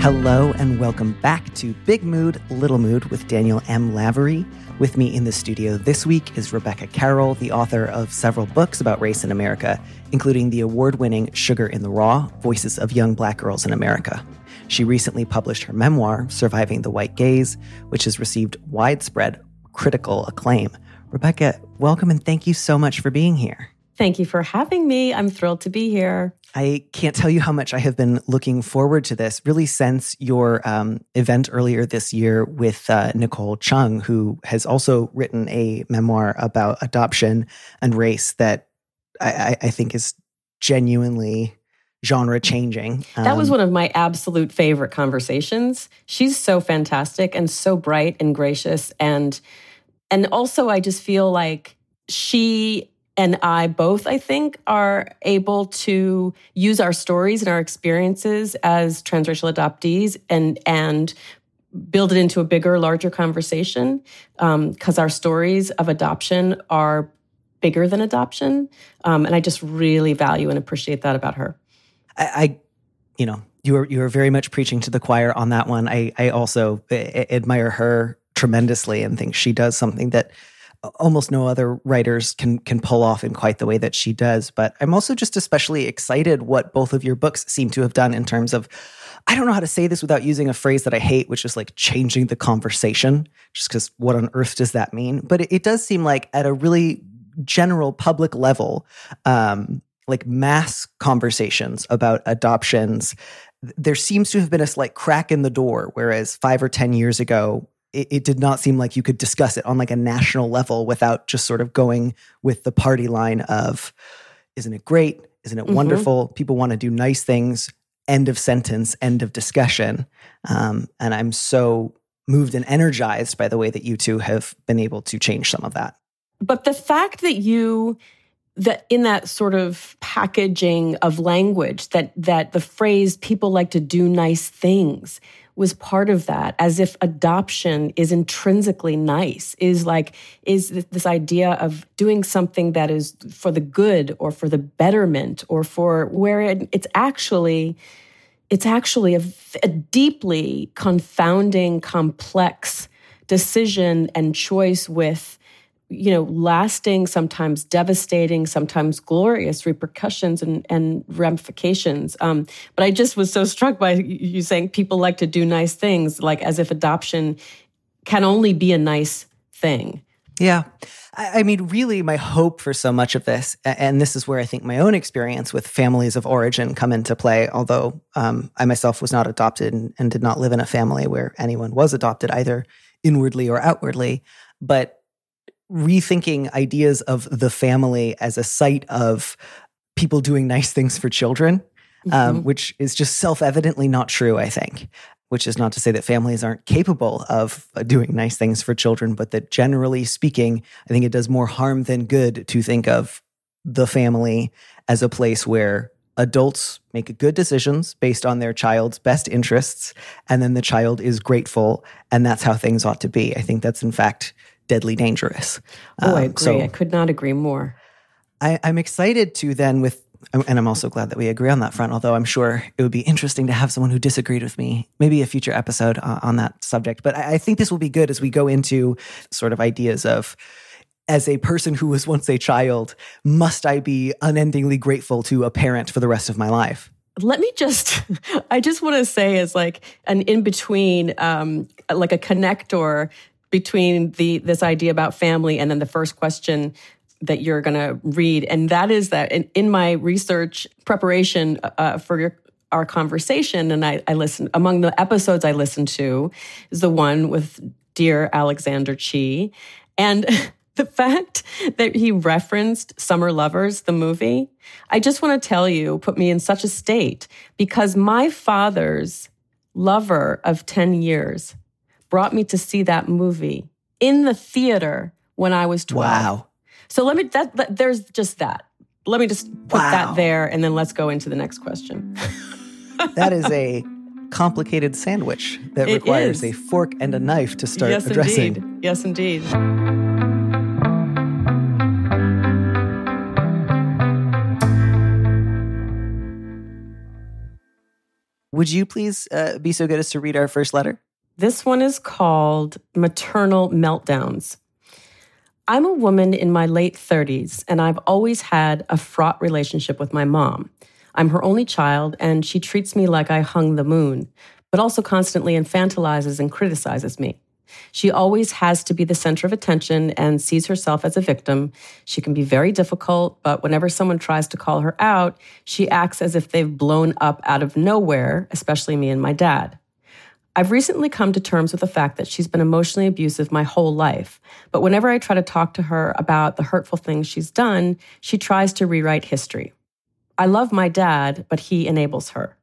Hello and welcome back to Big Mood, Little Mood with Daniel M. Lavery. With me in the studio this week is Rebecca Carroll, the author of several books about race in America, including the award-winning Sugar in the Raw, Voices of Young Black Girls in America. She recently published her memoir, Surviving the White Gaze, which has received widespread critical acclaim. Rebecca, welcome and thank you so much for being here. Thank you for having me. I'm thrilled to be here. I can't tell you how much I have been looking forward to this, really since your event earlier this year with Nicole Chung, who has also written a memoir about adoption and race that I think is genuinely genre-changing. That was one of my absolute favorite conversations. She's so fantastic and so bright and gracious. And also, I just feel like she and I both, I think, are able to use our stories and our experiences as transracial adoptees and build it into a bigger, larger conversation, because our stories of adoption are bigger than adoption. And I just really value and appreciate that about her. I you are very much preaching to the choir on that one. I also admire her tremendously and think she does something that almost no other writers can pull off in quite the way that she does. But I'm also just especially excited what both of your books seem to have done in terms of, I don't know how to say this without using a phrase that I hate, which is like changing the conversation, just because what on earth does that mean? But it does seem like at a really general public level, like mass conversations about adoptions, there seems to have been a slight crack in the door, whereas 5 or 10 years ago, it did not seem like you could discuss it on like a national level without just sort of going with the party line of, isn't it great? Isn't it wonderful? People want to do nice things. End of sentence, end of discussion. And I'm so moved and energized by the way that you two have been able to change some of that. But the fact that that in that sort of packaging of language, that the phrase people like to do nice things was part of that, as if adoption is intrinsically nice, is this idea of doing something that is for the good or for the betterment or for where it's actually a deeply confounding, complex decision and choice with, lasting, sometimes devastating, sometimes glorious repercussions and ramifications. But I just was so struck by you saying people like to do nice things, like as if adoption can only be a nice thing. Yeah. I mean, really my hope for so much of this, and this is where I think my own experience with families of origin come into play, although I myself was not adopted and did not live in a family where anyone was adopted, either inwardly or outwardly. But rethinking ideas of the family as a site of people doing nice things for children, which is just self-evidently not true, I think, which is not to say that families aren't capable of doing nice things for children, but that generally speaking, I think it does more harm than good to think of the family as a place where adults make good decisions based on their child's best interests, and then the child is grateful, and that's how things ought to be. I think that's, in fact, deadly dangerous. I agree. So I could not agree more. I'm excited to then and I'm also glad that we agree on that front, although I'm sure it would be interesting to have someone who disagreed with me, maybe a future episode on that subject. But I think this will be good as we go into sort of ideas of as a person who was once a child, must I be unendingly grateful to a parent for the rest of my life? Let me just, I just want to say as like an in-between, like a connector between this idea about family and then the first question that you're going to read. And that is that in my research preparation for our conversation, and I listened, among the episodes I listened to is the one with Dear Alexander Chi. And the fact that he referenced Summer Lovers, the movie, I just want to tell you, put me in such a state because my father's lover of 10 years brought me to see that movie in the theater when I was 12. Wow. So let me, there's just that. Let me just put that there and then let's go into the next question. That is a complicated sandwich that requires a fork and a knife to start addressing. Indeed. Yes, indeed. Would you please be so good as to read our first letter? This one is called Maternal Meltdowns. I'm a woman in my late 30s, and I've always had a fraught relationship with my mom. I'm her only child, and she treats me like I hung the moon, but also constantly infantilizes and criticizes me. She always has to be the center of attention and sees herself as a victim. She can be very difficult, but whenever someone tries to call her out, she acts as if they've blown up out of nowhere, especially me and my dad. I've recently come to terms with the fact that she's been emotionally abusive my whole life, but whenever I try to talk to her about the hurtful things she's done, she tries to rewrite history. I love my dad, but he enables her.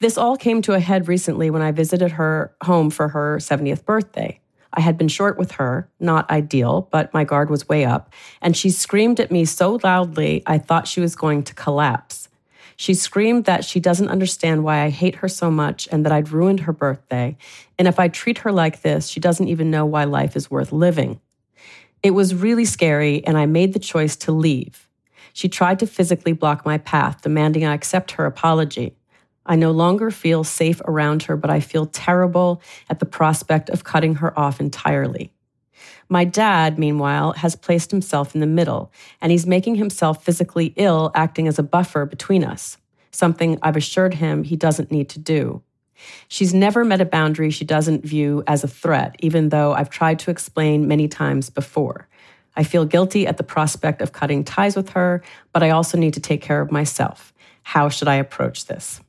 This all came to a head recently when I visited her home for her 70th birthday. I had been short with her, not ideal, but my guard was way up, and she screamed at me so loudly I thought she was going to collapse. She screamed that she doesn't understand why I hate her so much and that I'd ruined her birthday, and if I treat her like this, she doesn't even know why life is worth living. It was really scary, and I made the choice to leave. She tried to physically block my path, demanding I accept her apology. I no longer feel safe around her, but I feel terrible at the prospect of cutting her off entirely. My dad, meanwhile, has placed himself in the middle, and he's making himself physically ill, acting as a buffer between us, something I've assured him he doesn't need to do. She's never met a boundary she doesn't view as a threat, even though I've tried to explain many times before. I feel guilty at the prospect of cutting ties with her, but I also need to take care of myself. How should I approach this?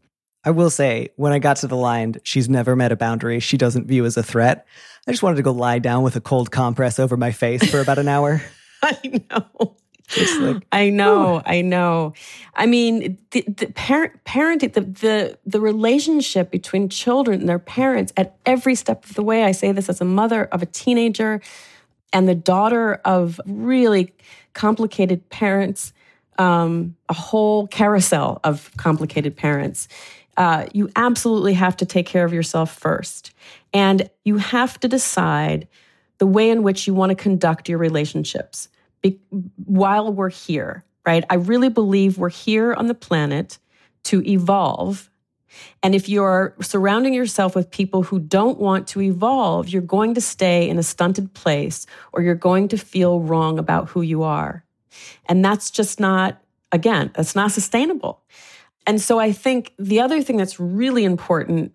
I will say, when I got to the line, she's never met a boundary she doesn't view as a threat, I just wanted to go lie down with a cold compress over my face for about an hour. I know. Like, I know. I mean, the relationship between children and their parents at every step of the way, I say this as a mother of a teenager and the daughter of really complicated parents, a whole carousel of complicated parents. You absolutely have to take care of yourself first. And you have to decide the way in which you want to conduct your relationships while we're here, right? I really believe we're here on the planet to evolve. And if you're surrounding yourself with people who don't want to evolve, you're going to stay in a stunted place or you're going to feel wrong about who you are. And that's just not, again, that's not sustainable. And so I think the other thing that's really important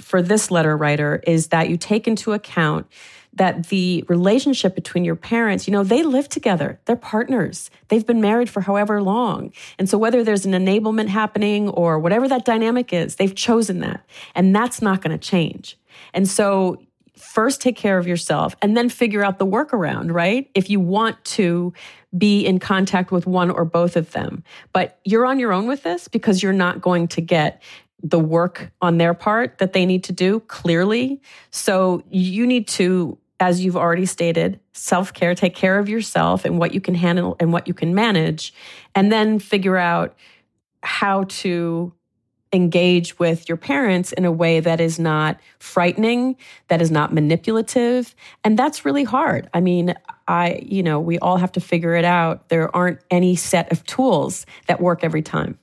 for this letter writer is that you take into account that the relationship between your parents, you know, they live together, they're partners, they've been married for however long. And so whether there's an enablement happening or whatever that dynamic is, they've chosen that. And that's not going to change. And so first take care of yourself and then figure out the workaround, right? If you want to be in contact with one or both of them. But you're on your own with this because you're not going to get the work on their part that they need to do, clearly. So you need to, as you've already stated, self-care, take care of yourself and what you can handle and what you can manage, and then figure out how to engage with your parents in a way that is not frightening, that is not manipulative. And that's really hard. I mean, we all have to figure it out. There aren't any set of tools that work every time.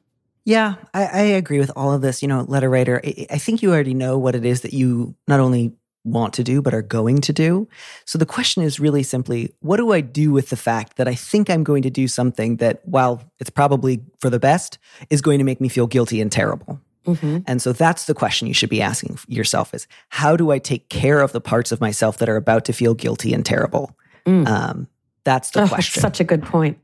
Yeah, I agree with all of this. You know, letter writer, I think you already know what it is that you not only want to do but are going to do. So the question is really simply, what do I do with the fact that I think I'm going to do something that, while it's probably for the best, is going to make me feel guilty and terrible? Mm-hmm. And so that's the question you should be asking yourself is, how do I take care of the parts of myself that are about to feel guilty and terrible? That's the question. That's such a good point.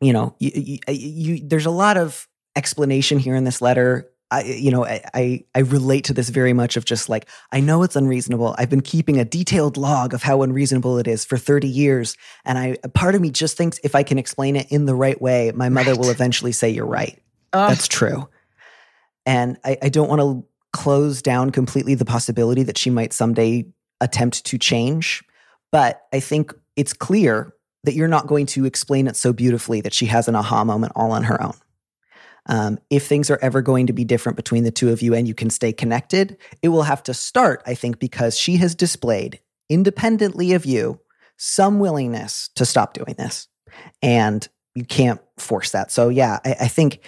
You know, there's a lot of explanation here in this letter. I relate to this very much of just like, I know it's unreasonable. I've been keeping a detailed log of how unreasonable it is for 30 years. And part of me just thinks if I can explain it in the right way, my mother will eventually say, you're right. That's true. And I don't want to close down completely the possibility that she might someday attempt to change. But I think it's clear that you're not going to explain it so beautifully that she has an aha moment all on her own. If things are ever going to be different between the two of you and you can stay connected, it will have to start, I think, because she has displayed, independently of you, some willingness to stop doing this. And you can't force that. So yeah, I think,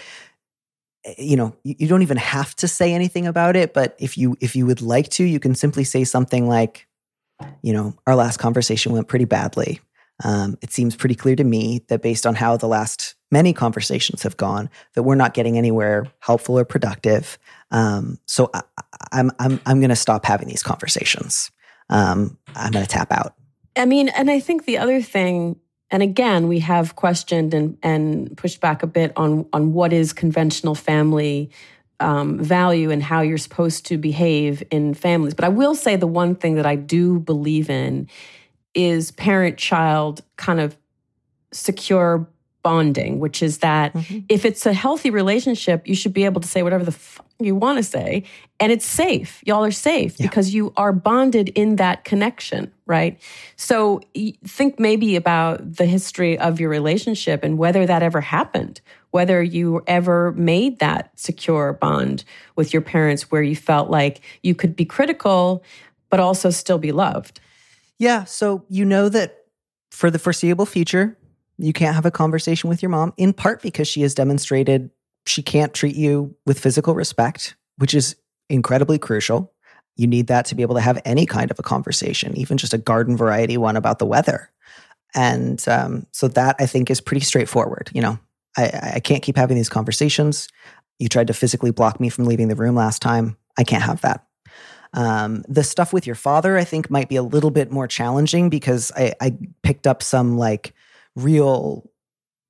you know, you don't even have to say anything about it, but if you would like to, you can simply say something like, you know, our last conversation went pretty badly. It seems pretty clear to me that based on how the last many conversations have gone, that we're not getting anywhere helpful or productive. So I'm going to stop having these conversations. I'm going to tap out. I mean, and I think the other thing, and again, we have questioned and pushed back a bit on what is conventional family value and how you're supposed to behave in families. But I will say the one thing that I do believe in is parent-child kind of secure bonding, which is that if it's a healthy relationship, you should be able to say whatever the fuck you want to say. And it's safe. Y'all are safe because you are bonded in that connection, right? So think maybe about the history of your relationship and whether that ever happened, whether you ever made that secure bond with your parents where you felt like you could be critical, but also still be loved. Yeah. So you know that for the foreseeable future, you can't have a conversation with your mom, in part because she has demonstrated she can't treat you with physical respect, which is incredibly crucial. You need that to be able to have any kind of a conversation, even just a garden variety one about the weather. And so that, I think, is pretty straightforward. You know, I can't keep having these conversations. You tried to physically block me from leaving the room last time. I can't have that. The stuff with your father, I think, might be a little bit more challenging because I picked up some like real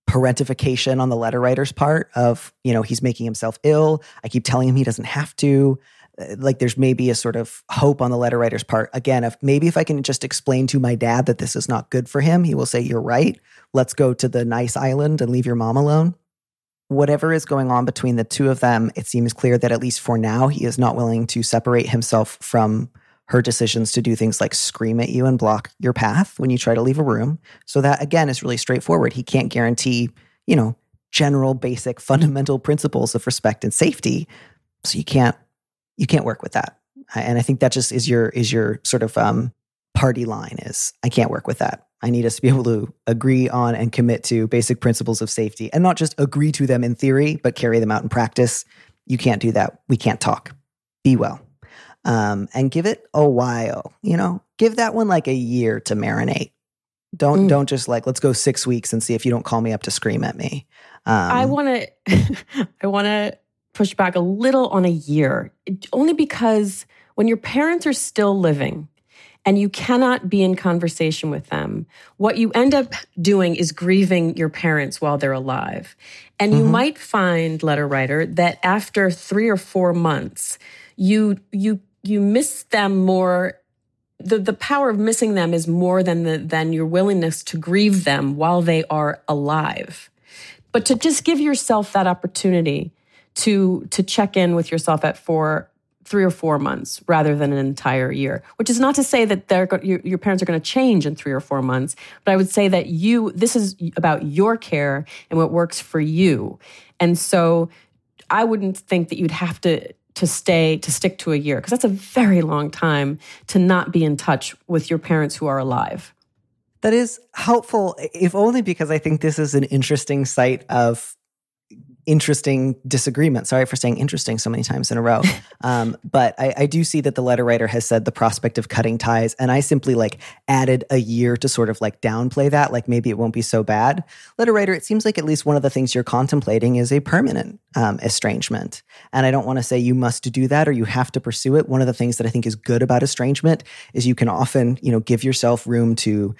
parentification on the letter writer's part of, you know, he's making himself ill. I keep telling him he doesn't have to. Like there's maybe a sort of hope on the letter writer's part. Again, if I can just explain to my dad that this is not good for him, he will say, you're right. Let's go to the nice island and leave your mom alone. Whatever is going on between the two of them, it seems clear that at least for now, he is not willing to separate himself from her decisions to do things like scream at you and block your path when you try to leave a room. So that, again, is really straightforward. He can't guarantee, you know, general, basic, fundamental principles of respect and safety. So you can't work with that. And I think that just is your sort of party line is, I can't work with that. I need us to be able to agree on and commit to basic principles of safety and not just agree to them in theory, but carry them out in practice. You can't do that. We can't talk. Be well. And give it a while, you know, give that one like a year to marinate. Don't just like, let's go 6 weeks and see if you don't call me up to scream at me. I want to push back a little on a year, only because when your parents are still living, and you cannot be in conversation with them, what you end up doing is grieving your parents while they're alive. And you might find, letter writer, that after 3 or 4 months, you miss them more. The power of missing them is more than your willingness to grieve them while they are alive. But to just give yourself that opportunity to check in with yourself at 3 or 4 months rather than an entire year, which is not to say that your parents are going to change in 3 or 4 months, but I would say that this is about your care and what works for you. And so I wouldn't think that you'd have to stick to a year, because that's a very long time to not be in touch with your parents who are alive. That is helpful, if only because I think this is an interesting site of interesting disagreement. Sorry for saying interesting so many times in a row. But I do see that the letter writer has said the prospect of cutting ties. And I simply like added a year to sort of like downplay that. Like maybe it won't be so bad. Letter writer, it seems like at least one of the things you're contemplating is a permanent estrangement. And I don't want to say you must do that or you have to pursue it. One of the things that I think is good about estrangement is you can often, you know, give yourself room to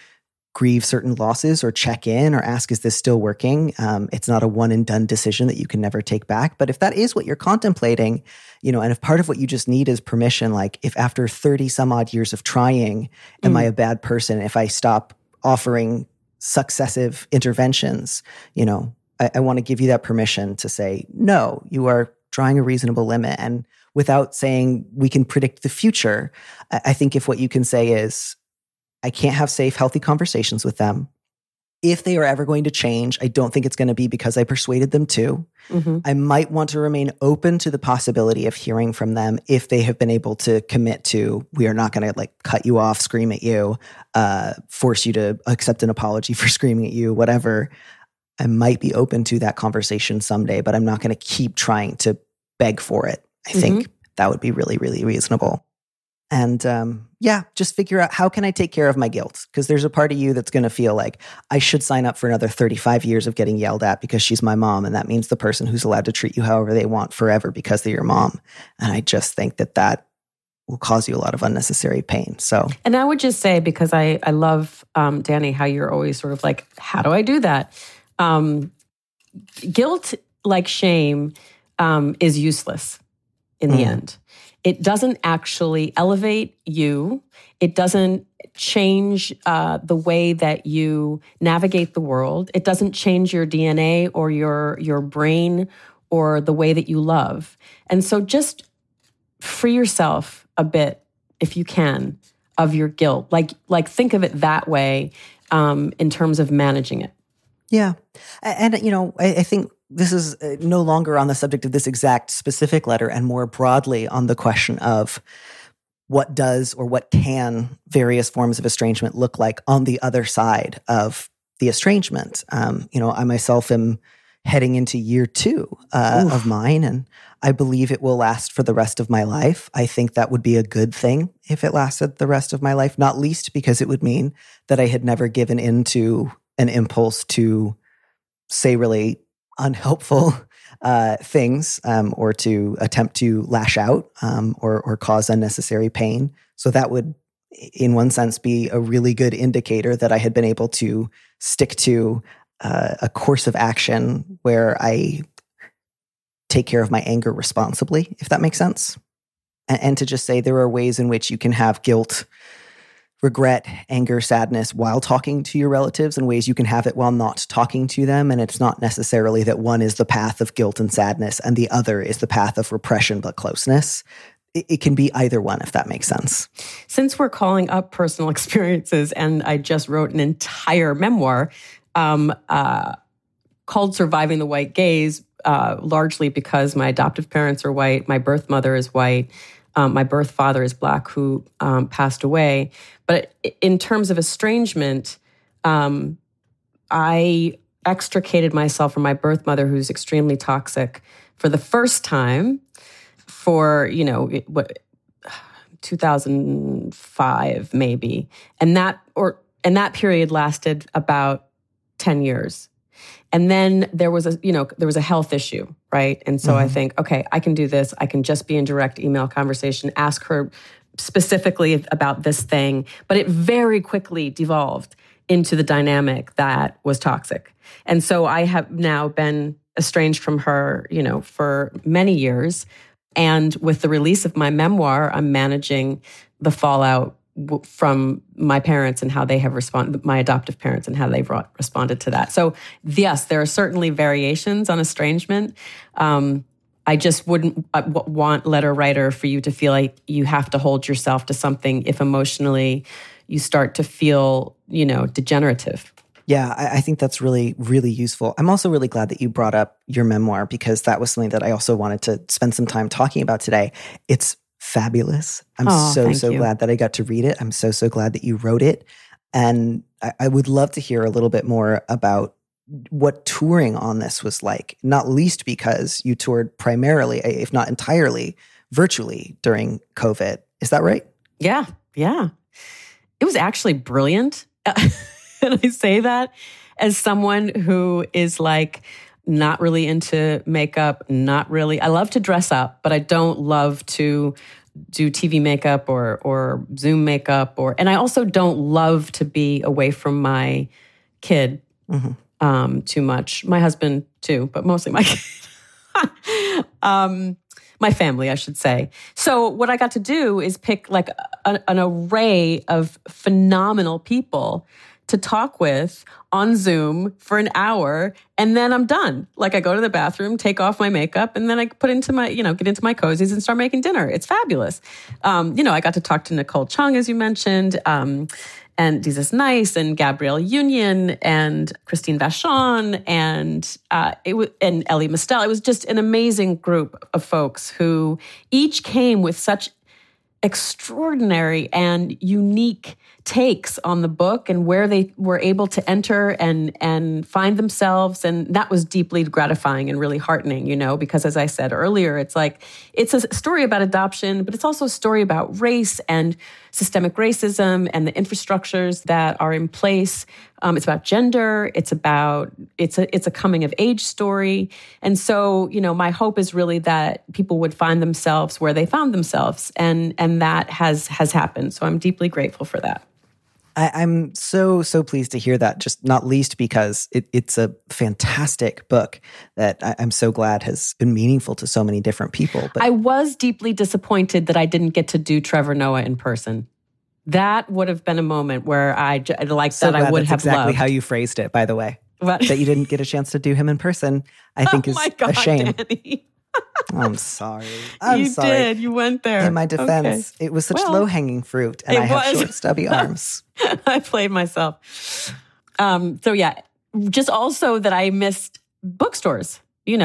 grieve certain losses or check in or ask, is this still working? It's not a one and done decision that you can never take back. But if that is what you're contemplating, you know, and if part of what you just need is permission, like if after 30 some odd years of trying, am I a bad person if I stop offering successive interventions? You know, I want to give you that permission to say, no, you are drawing a reasonable limit. And without saying we can predict the future, I think if what you can say is, I can't have safe, healthy conversations with them. If they are ever going to change, I don't think it's going to be because I persuaded them to. Mm-hmm. I might want to remain open to the possibility of hearing from them if they have been able to commit to, we are not going to like cut you off, scream at you, force you to accept an apology for screaming at you, whatever. I might be open to that conversation someday, but I'm not going to keep trying to beg for it. I think that would be really, really reasonable. And just figure out how can I take care of my guilt? Because there's a part of you that's going to feel like I should sign up for another 35 years of getting yelled at because she's my mom. And that means the person who's allowed to treat you however they want forever because they're your mom. And I just think that that will cause you a lot of unnecessary pain. So, and I would just say, because I love, Danny, how you're always sort of like, how do I do that? Guilt, like shame, is useless in the end. It doesn't actually elevate you. It doesn't change the way that you navigate the world. It doesn't change your DNA or your brain or the way that you love. And so just free yourself a bit, if you can, of your guilt. Like think of it that way in terms of managing it. Yeah. And, you know, I think this is no longer on the subject of this exact specific letter and more broadly on the question of what does or what can various forms of estrangement look like on the other side of the estrangement. You know, I myself am heading into year 2 of mine, and I believe it will last for the rest of my life. I think that would be a good thing if it lasted the rest of my life, not least because it would mean that I had never given in to an impulse to say really unhelpful things or to attempt to lash out or cause unnecessary pain. So that would, in one sense, be a really good indicator that I had been able to stick to a course of action where I take care of my anger responsibly, if that makes sense. And to just say there are ways in which you can have guilt, regret, anger, sadness while talking to your relatives, in ways you can have it while not talking to them. And it's not necessarily that one is the path of guilt and sadness and the other is the path of repression but closeness. It can be either one, if that makes sense. Since we're calling up personal experiences, and I just wrote an entire memoir called Surviving the White Gaze, largely because my adoptive parents are white, my birth mother is white, my birth father is Black, who passed away. But in terms of estrangement, I extricated myself from my birth mother, who's extremely toxic, for the first time for, 2005 maybe. And that period lasted about 10 years. And then there was a health issue, right? And so I think, okay, I can do this. I can just be in direct email conversation, ask her specifically about this thing. But it very quickly devolved into the dynamic that was toxic. And so I have now been estranged from her, for many years. And with the release of my memoir, I'm managing the fallout from my parents and how they have responded, my adoptive parents and how they've responded to that. So yes, there are certainly variations on estrangement. I just wouldn't want, letter writer, for you to feel like you have to hold yourself to something if emotionally you start to feel, degenerative. Yeah, I think that's really, really useful. I'm also really glad that you brought up your memoir, because that was something that I also wanted to spend some time talking about today. It's fabulous. I'm so glad that I got to read it. I'm so glad that you wrote it. And I would love to hear a little bit more about what touring on this was like, not least because you toured primarily, if not entirely, virtually during COVID. Is that right? Yeah. Yeah. It was actually brilliant. And I say that as someone who is like not really into makeup, not really. I love to dress up, but I don't love to do TV makeup or Zoom makeup and I also don't love to be away from my kid too much. My husband too, but mostly my kid. My family, I should say. So what I got to do is pick like an array of phenomenal people to talk with on Zoom for an hour, and then I'm done. Like I go to the bathroom, take off my makeup, and then I put into my, get into my cozies and start making dinner. It's fabulous. I got to talk to Nicole Chung, as you mentioned, and Desus Nice, and Gabrielle Union, and Christine Vachon, and Ali Mistal. It was just an amazing group of folks who each came with such extraordinary and unique takes on the book and where they were able to enter and find themselves. And that was deeply gratifying and really heartening, because as I said earlier, it's like, it's a story about adoption, but it's also a story about race and systemic racism and the infrastructures that are in place. It's about gender. It's a coming of age story. And so, my hope is really that people would find themselves where they found themselves. And that has happened. So I'm deeply grateful for that. I'm so, so pleased to hear that, just not least because it's a fantastic book that I'm so glad has been meaningful to so many different people. But I was deeply disappointed that I didn't get to do Trevor Noah in person. That would have been a moment where I would have loved. Exactly how you phrased it, by the way, that you didn't get a chance to do him in person, I think is a shame. Danny. I'm sorry. You did. You went there. In my defense, okay. It was such low-hanging fruit, and I have short, stubby arms. I played myself. Just also that I missed bookstores,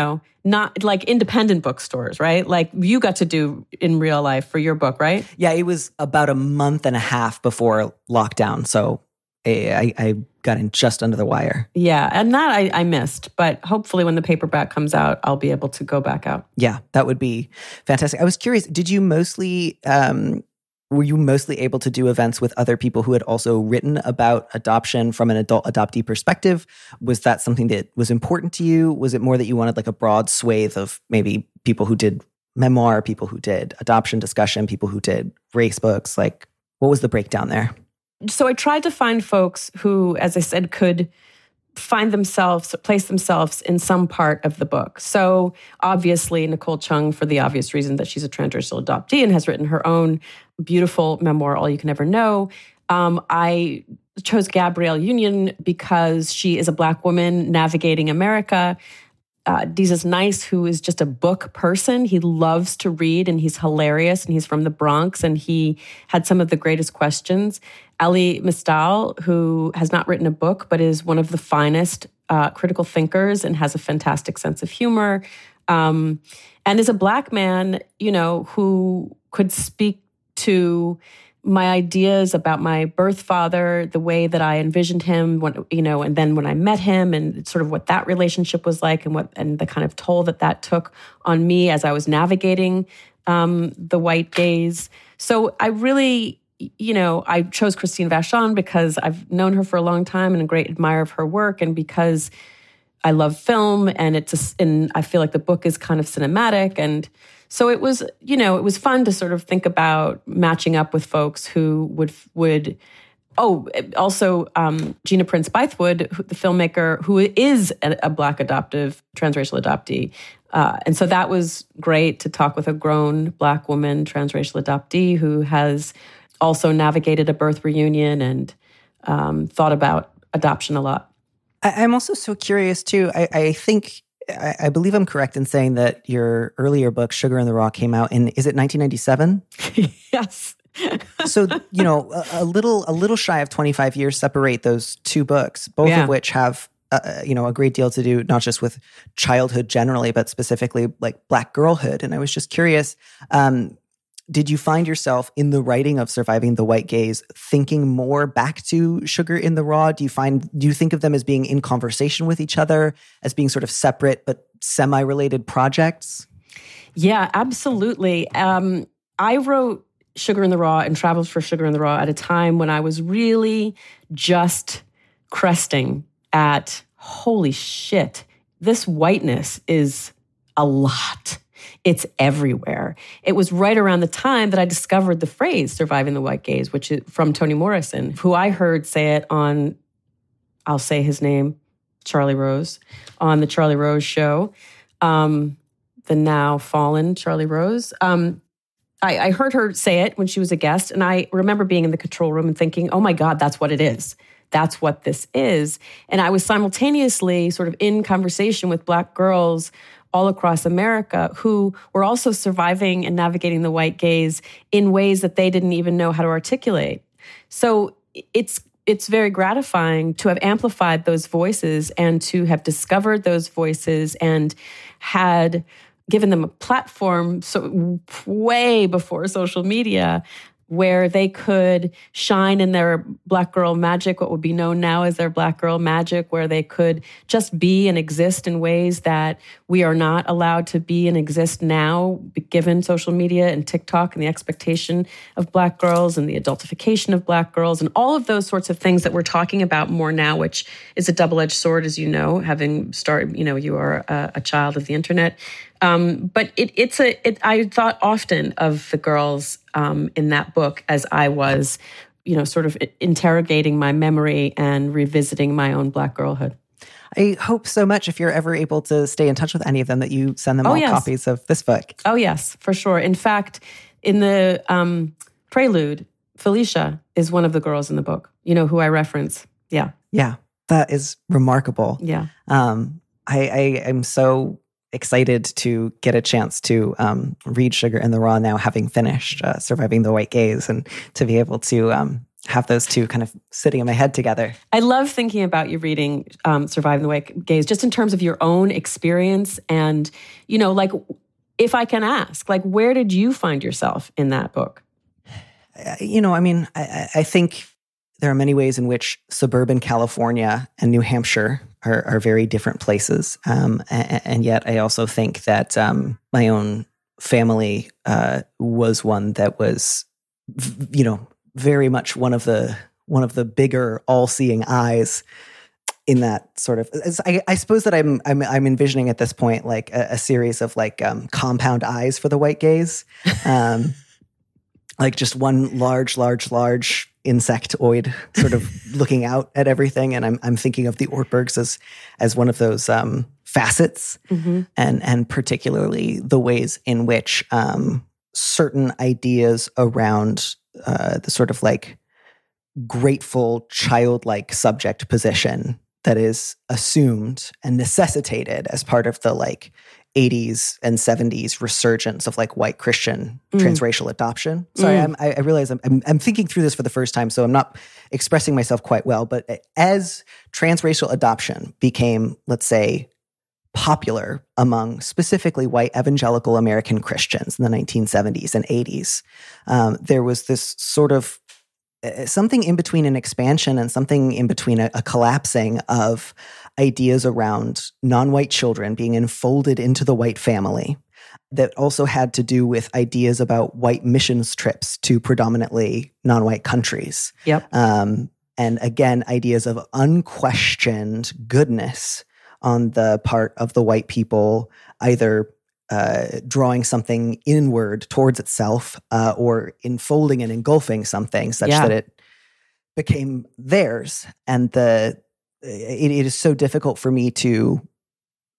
not like independent bookstores, right? Like you got to do in real life for your book, right? Yeah, it was about a month and a half before lockdown, so I got in just under the wire. Yeah, and that I missed. But hopefully when the paperback comes out, I'll be able to go back out. Yeah, that would be fantastic. I was curious, were you mostly able to do events with other people who had also written about adoption from an adult adoptee perspective? Was that something that was important to you? Was it more that you wanted like a broad swathe of maybe people who did memoir, people who did adoption discussion, people who did race books? Like, what was the breakdown there? So I tried to find folks who, as I said, could find themselves, place themselves in some part of the book. So obviously Nicole Chung, for the obvious reason that she's a transracial adoptee and has written her own beautiful memoir, All You Can Ever Know. I chose Gabrielle Union because she is a Black woman navigating America. Desus Nice, who is just a book person. He loves to read and he's hilarious and he's from the Bronx and he had some of the greatest questions. Ali Mistal, who has not written a book but is one of the finest critical thinkers and has a fantastic sense of humor and is a Black man, who could speak to my ideas about my birth father, the way that I envisioned him, and then when I met him and sort of what that relationship was like and the kind of toll that took on me as I was navigating the white gaze. So I really, I chose Christine Vachon because I've known her for a long time and a great admirer of her work and because I love film and and I feel like the book is kind of cinematic and so it was, it was fun to sort of think about matching up with folks who Gina Prince-Bythewood, the filmmaker who is a Black transracial adoptee. And so that was great to talk with a grown Black woman, transracial adoptee who has also navigated a birth reunion and thought about adoption a lot. I'm also so curious too. I think I believe I'm correct in saying that your earlier book, Sugar in the Raw, came out in, is it 1997? Yes. So, a little shy of 25 years separate those two books, both of which have, a great deal to do, not just with childhood generally, but specifically like Black girlhood. And I was just curious, Did you find yourself in the writing of Surviving the White Gaze thinking more back to Sugar in the Raw? Do you think of them as being in conversation with each other, as being sort of separate but semi-related projects? Yeah, absolutely. I wrote Sugar in the Raw and traveled for Sugar in the Raw at a time when I was really just cresting at, holy shit, this whiteness is a lot. It's everywhere. It was right around the time that I discovered the phrase surviving the white gaze, which is from Toni Morrison, who I heard say it on, I'll say his name, Charlie Rose, on the Charlie Rose show, the now fallen Charlie Rose. I heard her say it when she was a guest, and I remember being in the control room and thinking, oh my God, that's what it is. That's what this is. And I was simultaneously sort of in conversation with Black girls all across America who were also surviving and navigating the white gaze in ways that they didn't even know how to articulate. So it's very gratifying to have amplified those voices and to have discovered those voices and had given them a platform so way before social media where they could shine in their Black girl magic, what would be known now as their Black girl magic, where they could just be and exist in ways that we are not allowed to be and exist now, given social media and TikTok and the expectation of Black girls and the adultification of Black girls and all of those sorts of things that we're talking about more now, which is a double-edged sword, as you know, having started, you know, you are a child of the internet. But I thought often of the girls in that book as I was, you know, sort of interrogating my memory and revisiting my own Black girlhood. I hope so much if you're ever able to stay in touch with any of them that you send them copies of this book. Oh, yes, for sure. In fact, in the prelude, Felicia is one of the girls in the book, you know, who I reference. Yeah. Yeah. That is remarkable. Yeah. I am so excited to get a chance to read Sugar in the Raw now, having finished Surviving the White Gaze, and to be able to have those two kind of sitting in my head together. I love thinking about you reading Surviving the White Gaze, just in terms of your own experience. And, you know, like, if I can ask, like, where did you find yourself in that book? You know, I mean, I think there are many ways in which suburban California and New Hampshire are very different places. And yet I also think that my own family was one that was, you know, very much one of the bigger all-seeing eyes in that sort of, I suppose that I'm envisioning at this point, like a series of like compound eyes for the white gaze. Like just one large insectoid sort of looking out at everything. And I'm thinking of the Ortbergs as one of those facets, mm-hmm. and particularly the ways in which certain ideas around the sort of like grateful childlike subject position that is assumed and necessitated as part of the like 80s and 70s resurgence of like white Christian transracial adoption. Sorry, I realize I'm thinking through this for the first time, so I'm not expressing myself quite well. But as transracial adoption became, let's say, popular among specifically white evangelical American Christians in the 1970s and 80s, there was this sort of something in between an expansion and something in between a collapsing of ideas around non-white children being enfolded into the white family that also had to do with ideas about white missions trips to predominantly non-white countries. Yep. And again, ideas of unquestioned goodness on the part of the white people, either drawing something inward towards itself or enfolding and engulfing something such that it became theirs. And it is so difficult for me to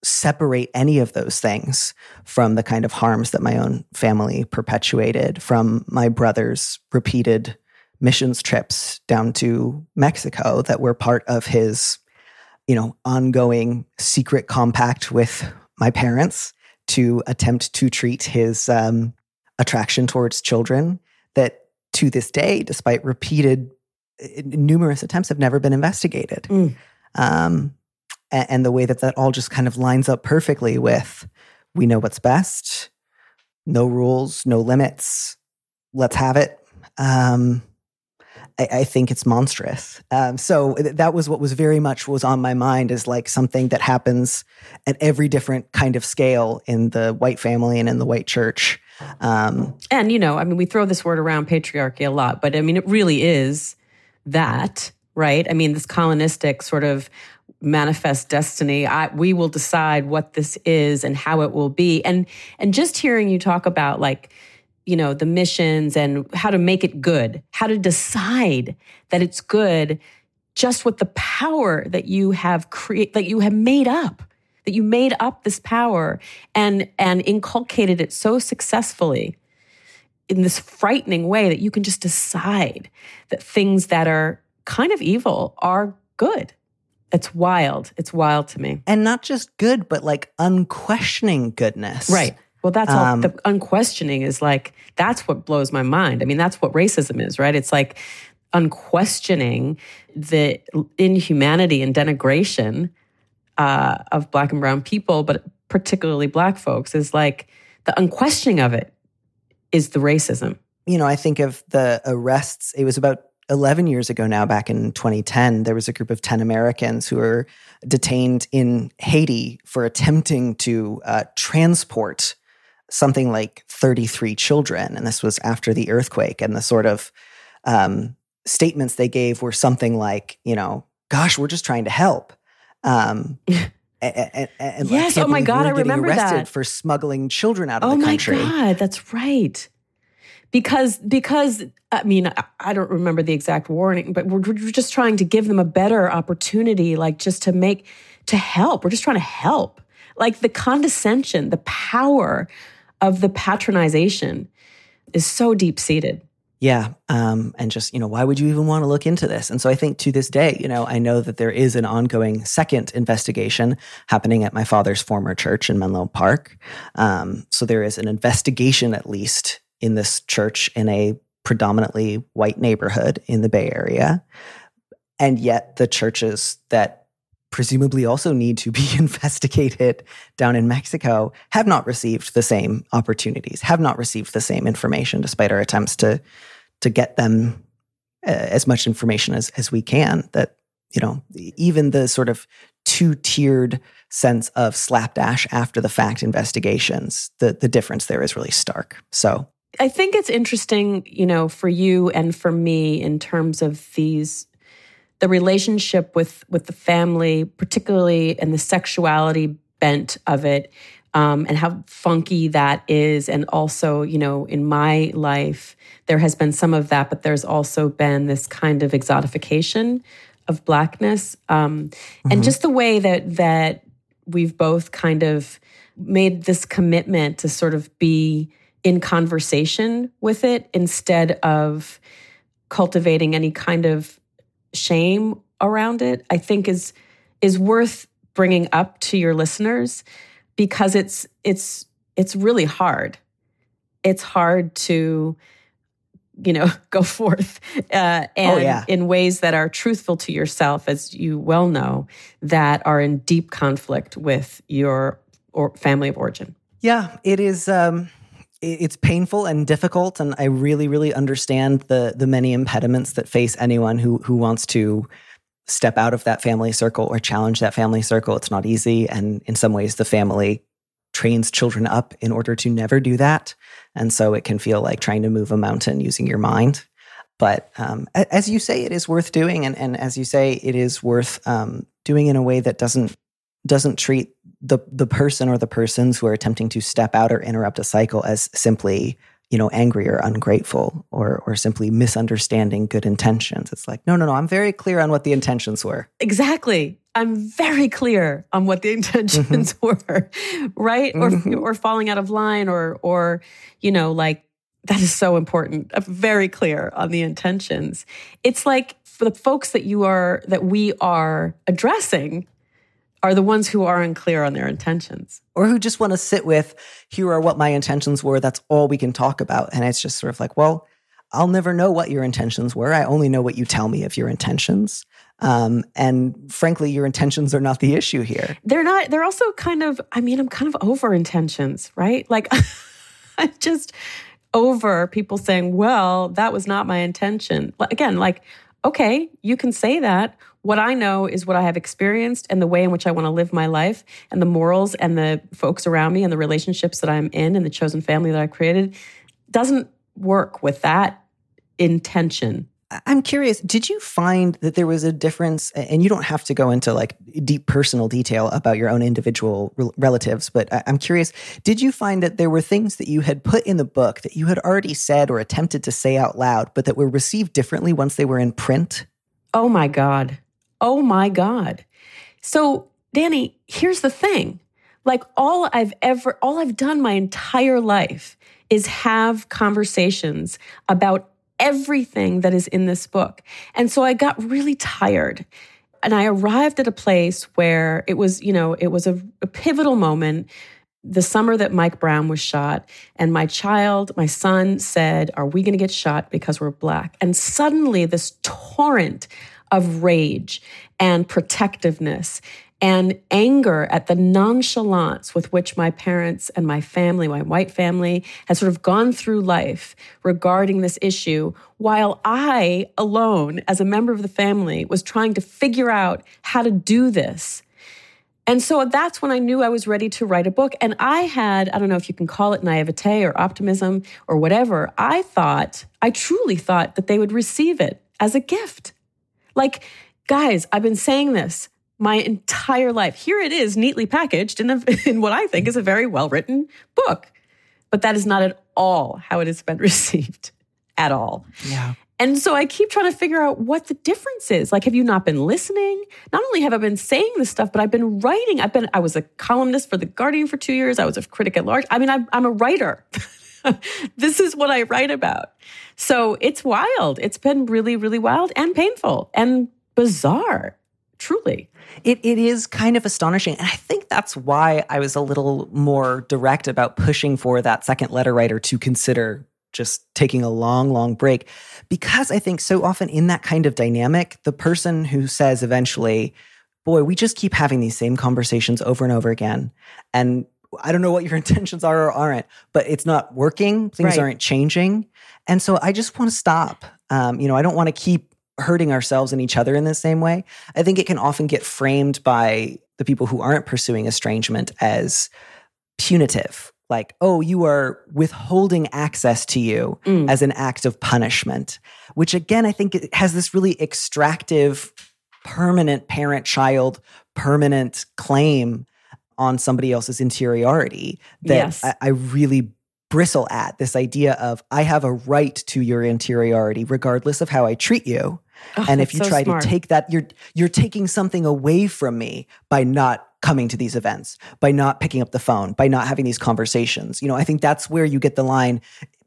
separate any of those things from the kind of harms that my own family perpetuated, from my brother's repeated missions trips down to Mexico that were part of his, you know, ongoing secret compact with my parents to attempt to treat his attraction towards children that to this day, despite repeated numerous attempts, have never been investigated. And the way that all just kind of lines up perfectly with, we know what's best, no rules, no limits, let's have it. I think it's monstrous. So that was what was very much was on my mind, is like something that happens at every different kind of scale in the white family and in the white church. And, you know, I mean, we throw this word around, patriarchy, a lot, but I mean, it really is that, right? I mean, this colonistic sort of manifest destiny. We will decide what this is and how it will be. And just hearing you talk about, like, you know, the missions and how to make it good, how to decide that it's good, just with the power that you have created, that you have made up, that you made up this power and inculcated it so successfully in this frightening way that you can just decide that things that are kind of evil are good. It's wild. It's wild to me. And not just good, but like unquestioning goodness. Right. Well, that's all. The unquestioning is like, that's what blows my mind. I mean, that's what racism is, right? It's like unquestioning the inhumanity and denigration of Black and brown people, but particularly Black folks, is like the unquestioning of it is the racism. You know, I think of the arrests. It was about 11 years ago now, back in 2010, there was a group of 10 Americans who were detained in Haiti for attempting to transport something like 33 children. And this was after the earthquake. And the sort of statements they gave were something like, you know, gosh, we're just trying to help. And yes, like, oh my God, I remember that. Arrested for smuggling children out of the country. Oh my God, that's right. Because I mean, I don't remember the exact warning, but we're just trying to give them a better opportunity, like just to help. We're just trying to help. Like the condescension, the power of the patronization is so deep-seated. Yeah. And just, you know, why would you even want to look into this? And so I think to this day, you know, I know that there is an ongoing second investigation happening at my father's former church in Menlo Park. So there is an investigation, at least, in this church in a predominantly white neighborhood in the Bay Area. And yet the churches that presumably also need to be investigated down in Mexico have not received the same opportunities, have not received the same information, despite our attempts to get them as much information as we can. That, you know, even the sort of two-tiered sense of slapdash after the fact investigations, the difference there is really stark. So I think it's interesting, you know, for you and for me in terms of the relationship with the family, particularly, and the sexuality bent of it, and how funky that is. And also, you know, in my life, there has been some of that, but there's also been this kind of exotification of Blackness. And just the way that we've both kind of made this commitment to sort of be in conversation with it instead of cultivating any kind of shame around it, I think is worth bringing up to your listeners, because it's really hard. It's hard to, you know, go forth in ways that are truthful to yourself, as you well know, that are in deep conflict with your family of origin. Yeah, it is. It's painful and difficult, and I really, really understand the many impediments that face anyone who wants to step out of that family circle or challenge that family circle. It's not easy, and in some ways, the family trains children up in order to never do that. And so it can feel like trying to move a mountain using your mind. But as you say, it is worth doing. And as you say, it is worth doing in a way that doesn't treat the person or the persons who are attempting to step out or interrupt a cycle as simply, you know, angry or ungrateful or simply misunderstanding good intentions. It's like, no, I'm very clear on what the intentions were. Exactly. I'm very clear on what the intentions were, right? Mm-hmm. Or falling out of line or, you know, like, that is so important. I'm very clear on the intentions. It's like for the folks that we are addressing are the ones who are unclear on their intentions. Or who just want to sit with, here are what my intentions were, that's all we can talk about. And it's just sort of like, well, I'll never know what your intentions were. I only know what you tell me of your intentions. And frankly, your intentions are not the issue here. They're not. They're also kind of, I mean, I'm kind of over intentions, right? Like, I'm just over people saying, well, that was not my intention. Again, like, okay, you can say that. What I know is what I have experienced and the way in which I want to live my life and the morals and the folks around me and the relationships that I'm in and the chosen family that I created doesn't work with that intention. I'm curious, did you find that there was a difference, and you don't have to go into like deep personal detail about your own individual relatives, but I'm curious, did you find that there were things that you had put in the book that you had already said or attempted to say out loud, but that were received differently once they were in print? Oh my God. So, Danny, here's the thing. Like all I've done my entire life is have conversations about everything that is in this book. And so I got really tired. And I arrived at a place where it was a pivotal moment. The summer that Mike Brown was shot, and my son said, are we going to get shot because we're Black? And suddenly this torrent of rage and protectiveness and anger at the nonchalance with which my parents and my family, my white family, had sort of gone through life regarding this issue, while I alone, as a member of the family, was trying to figure out how to do this. And so that's when I knew I was ready to write a book. And I had, I don't know if you can call it naivete or optimism or whatever, I truly thought that they would receive it as a gift. Like, guys, I've been saying this my entire life. Here it is, neatly packaged in what I think is a very well-written book. But that is not at all how it has been received at all. Yeah. And so I keep trying to figure out what the difference is. Like, have you not been listening? Not only have I been saying this stuff, but I've been writing. I was a columnist for The Guardian for 2 years. I was a critic at large. I mean, I'm a writer. This is what I write about. So it's wild. It's been really, really wild and painful and bizarre. Truly. It is kind of astonishing. And I think that's why I was a little more direct about pushing for that second letter writer to consider just taking a long, long break. Because I think so often in that kind of dynamic, the person who says eventually, boy, we just keep having these same conversations over and over again. And I don't know what your intentions are or aren't, but it's not working. Things right. aren't changing. And so I just want to stop. I don't want to keep hurting ourselves and each other in the same way. I think it can often get framed by the people who aren't pursuing estrangement as punitive. Like, oh, you are withholding access to you as an act of punishment, which again, I think it has this really extractive, permanent parent-child, permanent claim on somebody else's interiority that yes. I really bristle at this idea of, I have a right to your interiority regardless of how I treat you. Oh, and if you so try smart. To take that, you're taking something away from me by not coming to these events, by not picking up the phone, by not having these conversations. I think that's where you get the line,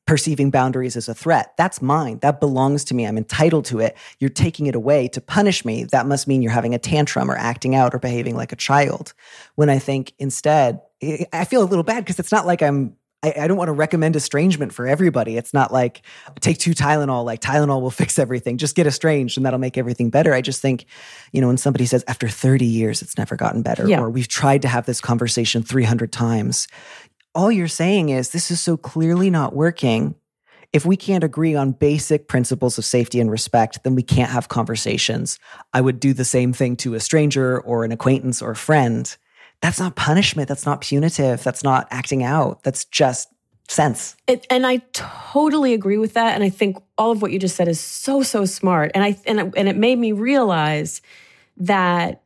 perceiving boundaries as a threat. That's mine. That belongs to me. I'm entitled to it. You're taking it away to punish me. That must mean you're having a tantrum or acting out or behaving like a child. When I think instead, I feel a little bad because it's not like I don't want to recommend estrangement for everybody. It's not like take 2 Tylenol, like Tylenol will fix everything. Just get estranged and that'll make everything better. I just think, when somebody says after 30 years, it's never gotten better, yeah. or we've tried to have this conversation 300 times. All you're saying is this is so clearly not working. If we can't agree on basic principles of safety and respect, then we can't have conversations. I would do the same thing to a stranger or an acquaintance or a friend. That's not punishment. That's not punitive. That's not acting out. That's just sense. And I totally agree with that. And I think all of what you just said is so, so smart. And it made me realize that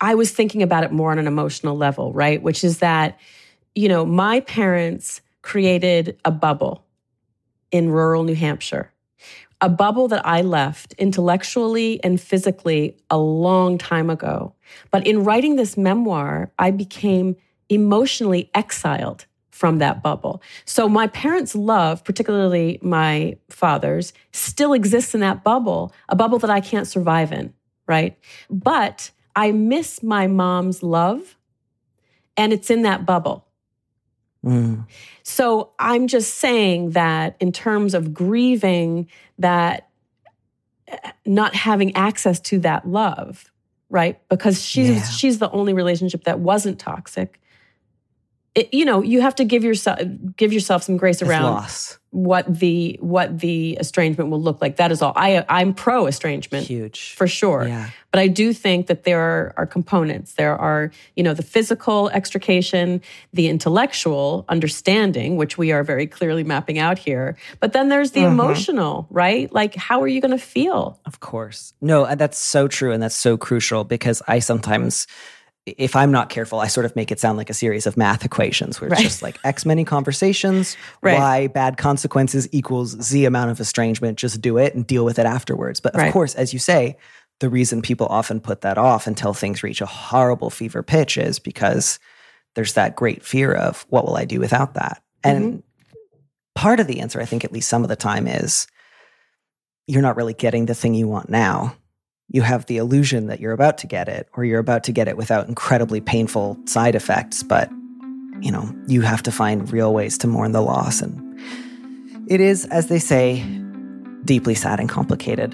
I was thinking about it more on an emotional level, right? Which is that, my parents created a bubble in rural New Hampshire, a bubble that I left intellectually and physically a long time ago. But in writing this memoir, I became emotionally exiled from that bubble. So my parents' love, particularly my father's, still exists in that bubble, a bubble that I can't survive in, right? But I miss my mom's love, and it's in that bubble. Mm. So I'm just saying that in terms of grieving that not having access to that love, right? Because she's the only relationship that wasn't toxic. you have to give yourself some grace around what the estrangement will look like. That is all. I'm pro estrangement, huge for sure. Yeah. But I do think that there are components. There are the physical extrication, the intellectual understanding, which we are very clearly mapping out here. But then there's the emotional, right? Like, how are you going to feel? Of course, no, that's so true and that's so crucial because I sometimes. If I'm not careful, I sort of make it sound like a series of math equations where it's just like X many conversations, Y bad consequences equals Z amount of estrangement. Just do it and deal with it afterwards. But of course, as you say, the reason people often put that off until things reach a horrible fever pitch is because there's that great fear of what will I do without that? And part of the answer, I think at least some of the time, is you're not really getting the thing you want now. You have the illusion that you're about to get it, or you're about to get it without incredibly painful side effects. But, you have to find real ways to mourn the loss. And it is, as they say, deeply sad and complicated.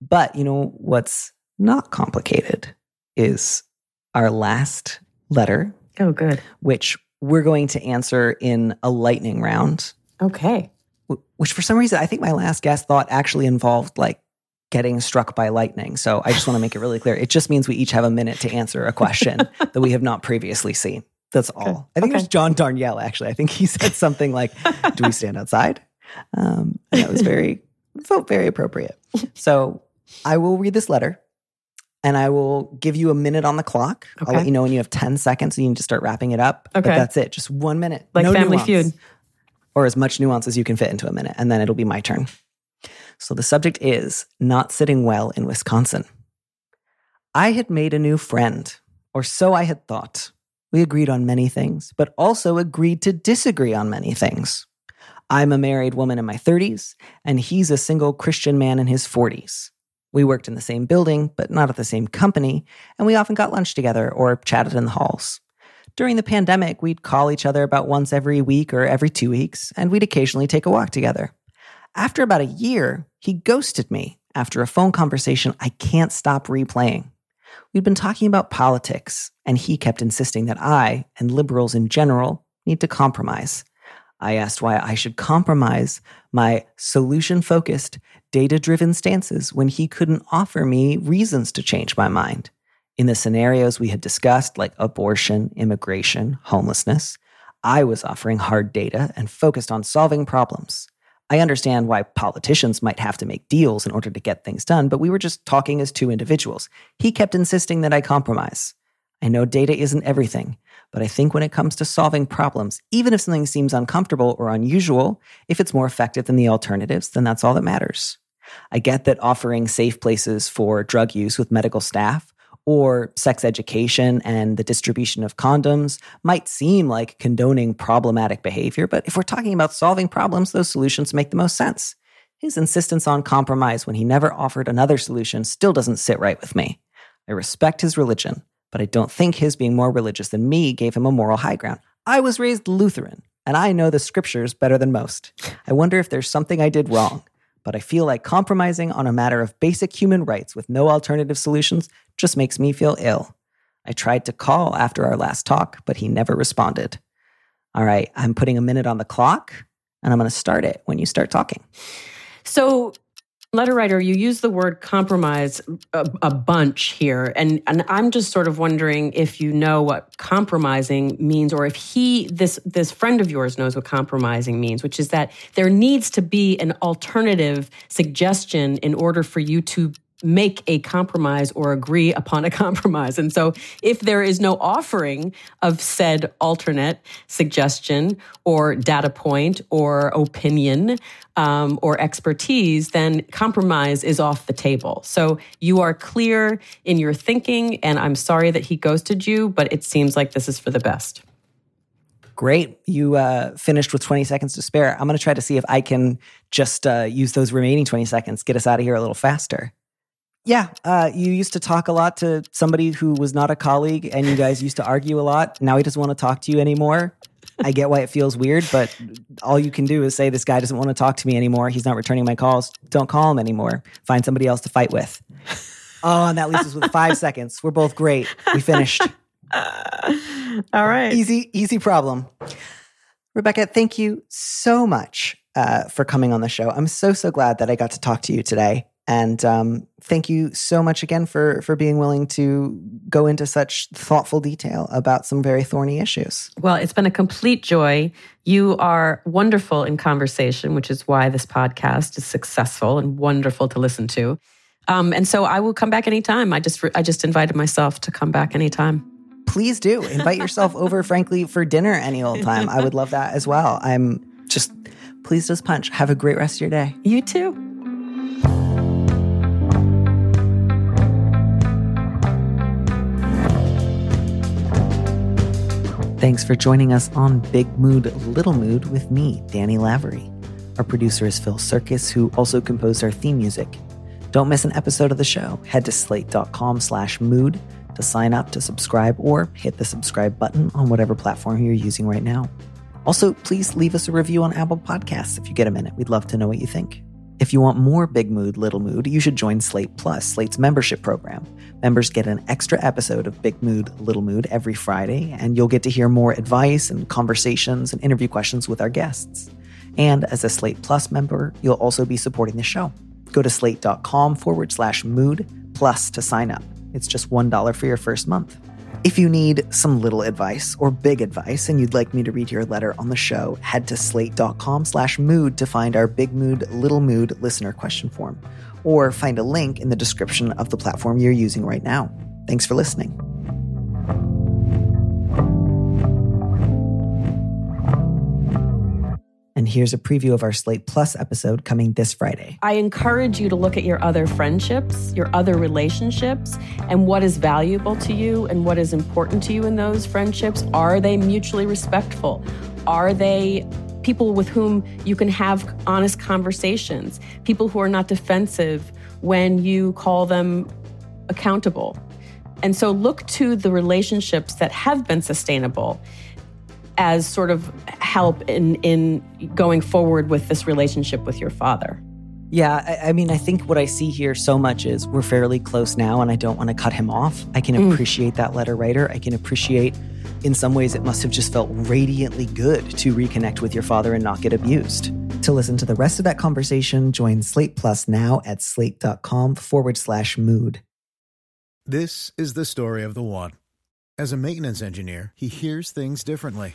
But, what's not complicated is our last letter. Oh, good. Which we're going to answer in a lightning round. Okay. Which for some reason, I think my last guest thought actually involved getting struck by lightning. So I just want to make it really clear. It just means we each have a minute to answer a question that we have not previously seen. That's all. Okay. I think it was John Darnielle, actually. I think he said something like, do we stand outside? That was felt very appropriate. So I will read this letter. And I will give you a minute on the clock. Okay. I'll let you know when you have 10 seconds and you need to start wrapping it up. Okay. But that's it. Just 1 minute. Like no Family Feud. Or as much nuance as you can fit into a minute. And then it'll be my turn. So the subject is not sitting well in Wisconsin. I had made a new friend, or so I had thought. We agreed on many things, but also agreed to disagree on many things. I'm a married woman in my 30s, and he's a single Christian man in his 40s. We worked in the same building, but not at the same company, and we often got lunch together or chatted in the halls. During the pandemic, we'd call each other about once every week or every 2 weeks, and we'd occasionally take a walk together. After about a year, he ghosted me after a phone conversation I can't stop replaying. We'd been talking about politics, and he kept insisting that I, and liberals in general, need to compromise. I asked why I should compromise my solution-focused, data-driven stances when he couldn't offer me reasons to change my mind. In the scenarios we had discussed, like abortion, immigration, homelessness, I was offering hard data and focused on solving problems. I understand why politicians might have to make deals in order to get things done, but we were just talking as two individuals. He kept insisting that I compromise. I know data isn't everything, but I think when it comes to solving problems, even if something seems uncomfortable or unusual, if it's more effective than the alternatives, then that's all that matters. I get that offering safe places for drug use with medical staff or sex education and the distribution of condoms might seem like condoning problematic behavior, but if we're talking about solving problems, those solutions make the most sense. His insistence on compromise when he never offered another solution still doesn't sit right with me. I respect his religion, but I don't think his being more religious than me gave him a moral high ground. I was raised Lutheran, and I know the scriptures better than most. I wonder if there's something I did wrong, but I feel like compromising on a matter of basic human rights with no alternative solutions just makes me feel ill. I tried to call after our last talk, but he never responded. All right, I'm putting a minute on the clock, and I'm going to start it when you start talking. So, letter writer, you use the word compromise a bunch here. And I'm just sort of wondering if you know what compromising means, or if this friend of yours knows what compromising means, which is that there needs to be an alternative suggestion in order for you to make a compromise or agree upon a compromise. And so if there is no offering of said alternate suggestion or data point or opinion or expertise, then compromise is off the table. So you are clear in your thinking, and I'm sorry that he ghosted you, but it seems like this is for the best. Great. You finished with 20 seconds to spare. I'm going to try to see if I can just use those remaining 20 seconds, get us out of here a little faster. Yeah, you used to talk a lot to somebody who was not a colleague, and you guys used to argue a lot. Now he doesn't want to talk to you anymore. I get why it feels weird, but all you can do is say, this guy doesn't want to talk to me anymore. He's not returning my calls. Don't call him anymore. Find somebody else to fight with. Oh, and that leaves us with 5 seconds. We're both great. We finished. All right. Easy problem. Rebecca, thank you so much for coming on the show. I'm so glad that I got to talk to you today. And thank you so much again for being willing to go into such thoughtful detail about some very thorny issues. Well, it's been a complete joy. You are wonderful in conversation, which is why this podcast is successful and wonderful to listen to. And so I will come back anytime. I just invited myself to come back anytime. Please do. Invite yourself over, frankly, for dinner any old time. I would love that as well. I'm just pleased as punch. Have a great rest of your day. You too. Thanks for joining us on Big Mood, Little Mood with me, Danny Lavery. Our producer is Phil Circus, who also composed our theme music. Don't miss an episode of the show. Head to slate.com/mood to sign up, to subscribe, or hit the subscribe button on whatever platform you're using right now. Also, please leave us a review on Apple Podcasts if you get a minute. We'd love to know what you think. If you want more Big Mood, Little Mood, you should join Slate Plus, Slate's membership program. Members get an extra episode of Big Mood, Little Mood every Friday, and you'll get to hear more advice and conversations and interview questions with our guests. And as a Slate Plus member, you'll also be supporting the show. Go to slate.com/mood+ to sign up. It's just $1 for your first month. If you need some little advice or big advice and you'd like me to read your letter on the show, head to slate.com/mood to find our Big Mood, Little Mood listener question form, or find a link in the description of the platform you're using right now. Thanks for listening. And here's a preview of our Slate Plus episode coming this Friday. I encourage you to look at your other friendships, your other relationships, and what is valuable to you and what is important to you in those friendships. Are they mutually respectful? Are they people with whom you can have honest conversations? People who are not defensive when you call them accountable? And so look to the relationships that have been sustainable as sort of help in going forward with this relationship with your father. Yeah, I mean, I think what I see here so much is we're fairly close now and I don't want to cut him off. I can appreciate that letter writer. I can appreciate, in some ways, it must have just felt radiantly good to reconnect with your father and not get abused. To listen to the rest of that conversation, join Slate Plus now at slate.com/mood. This is the story of the one. As a maintenance engineer, he hears things differently.